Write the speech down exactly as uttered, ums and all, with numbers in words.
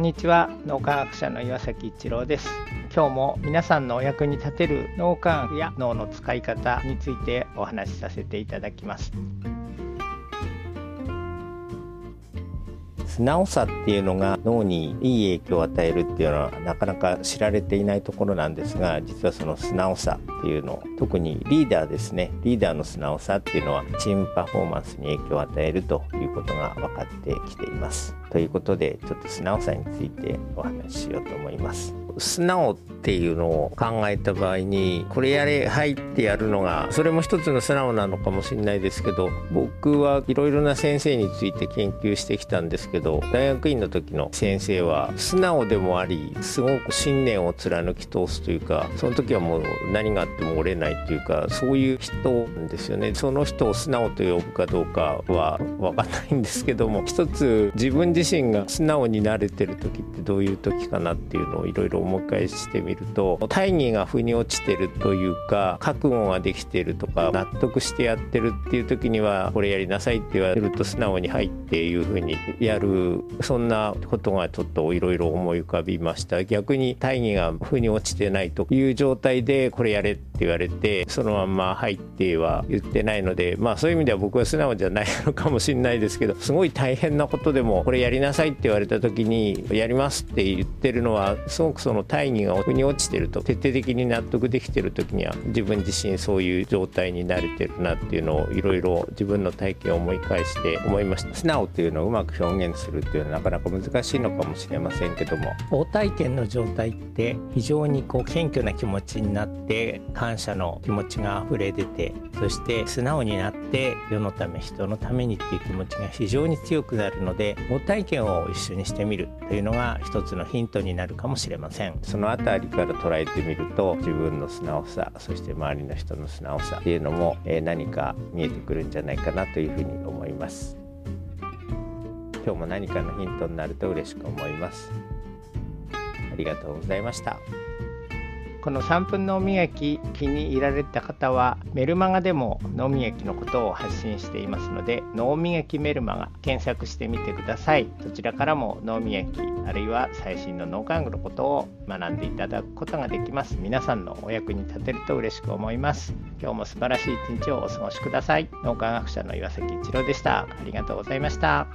こんにちは、脳科学者の岩崎一郎です。今日も皆さんのお役に立てる脳科学や脳の使い方についてお話しさせていただきます。素直さっていうのが脳にいい影響を与えるっていうのはなかなか知られていないところなんですが、実はその素直さっていうの、特にリーダーですね、リーダーの素直さっていうのはチームパフォーマンスに影響を与えるということが分かってきています。ということで、ちょっと素直さについてお話ししようと思います。素直っていうのを考えた場合に、これやれ、はいってやるのが、それも一つの素直なのかもしれないですけど、僕はいろいろな先生について研究してきたんですけど、大学院の時の先生は素直でもあり、すごく信念を貫き通すというか、その時はもう何があっても折れないというか、そういう人ですよね。その人を素直と呼ぶかどうかは分かんないんですけども、一つ自分自身が素直になれてる時ってどういう時かなっていうのをいろいろ思い返してみると、大義が腑に落ちてるというか、覚悟ができてるとか、納得してやってるっていう時には、これやりなさいって言われると素直にはいっていうふうにやる、そんなことがちょっといろいろ思い浮かびました。逆に大義が腑に落ちてないという状態で、これやれって言われてそのまんまはいっては言ってないので、まあそういう意味では僕は素直じゃないのかもしれないですけど、すごい大変なことでもこれやりなさいって言われた時にやりますって言ってるのは、すごくその大義が腑に落ちてると、徹底的に納得できてる時には、自分自身そういう状態に慣れてるなっていうのをいろいろ自分の体験を思い返して思いました。素直というのをうまく表現するというのはなかなか難しいのかもしれませんけども、応体験の状態って非常にこう謙虚な気持ちになって、感謝の気持ちが溢れ出て、そして素直になって世のため人のためにっていう気持ちが非常に強くなるので、応体験を一緒にしてみるというのが一つのヒントになるかもしれません。そのあたりから捉えてみると、自分の素直さ、そして周りの人の素直さっていうのも、えー、何か見えてくるんじゃないかなというふうに思います。今日も何かのヒントになると嬉しく思います。ありがとうございました。このさんぷん脳みがき、気に入られた方はメルマガでも脳みがきのことを発信していますので、脳みがきメルマガ検索してみてください。そちらからも脳みがき、あるいは最新の脳科学のことを学んでいただくことができます。皆さんのお役に立てると嬉しく思います。今日も素晴らしい一日をお過ごしください。脳科学者の岩崎一郎でした。ありがとうございました。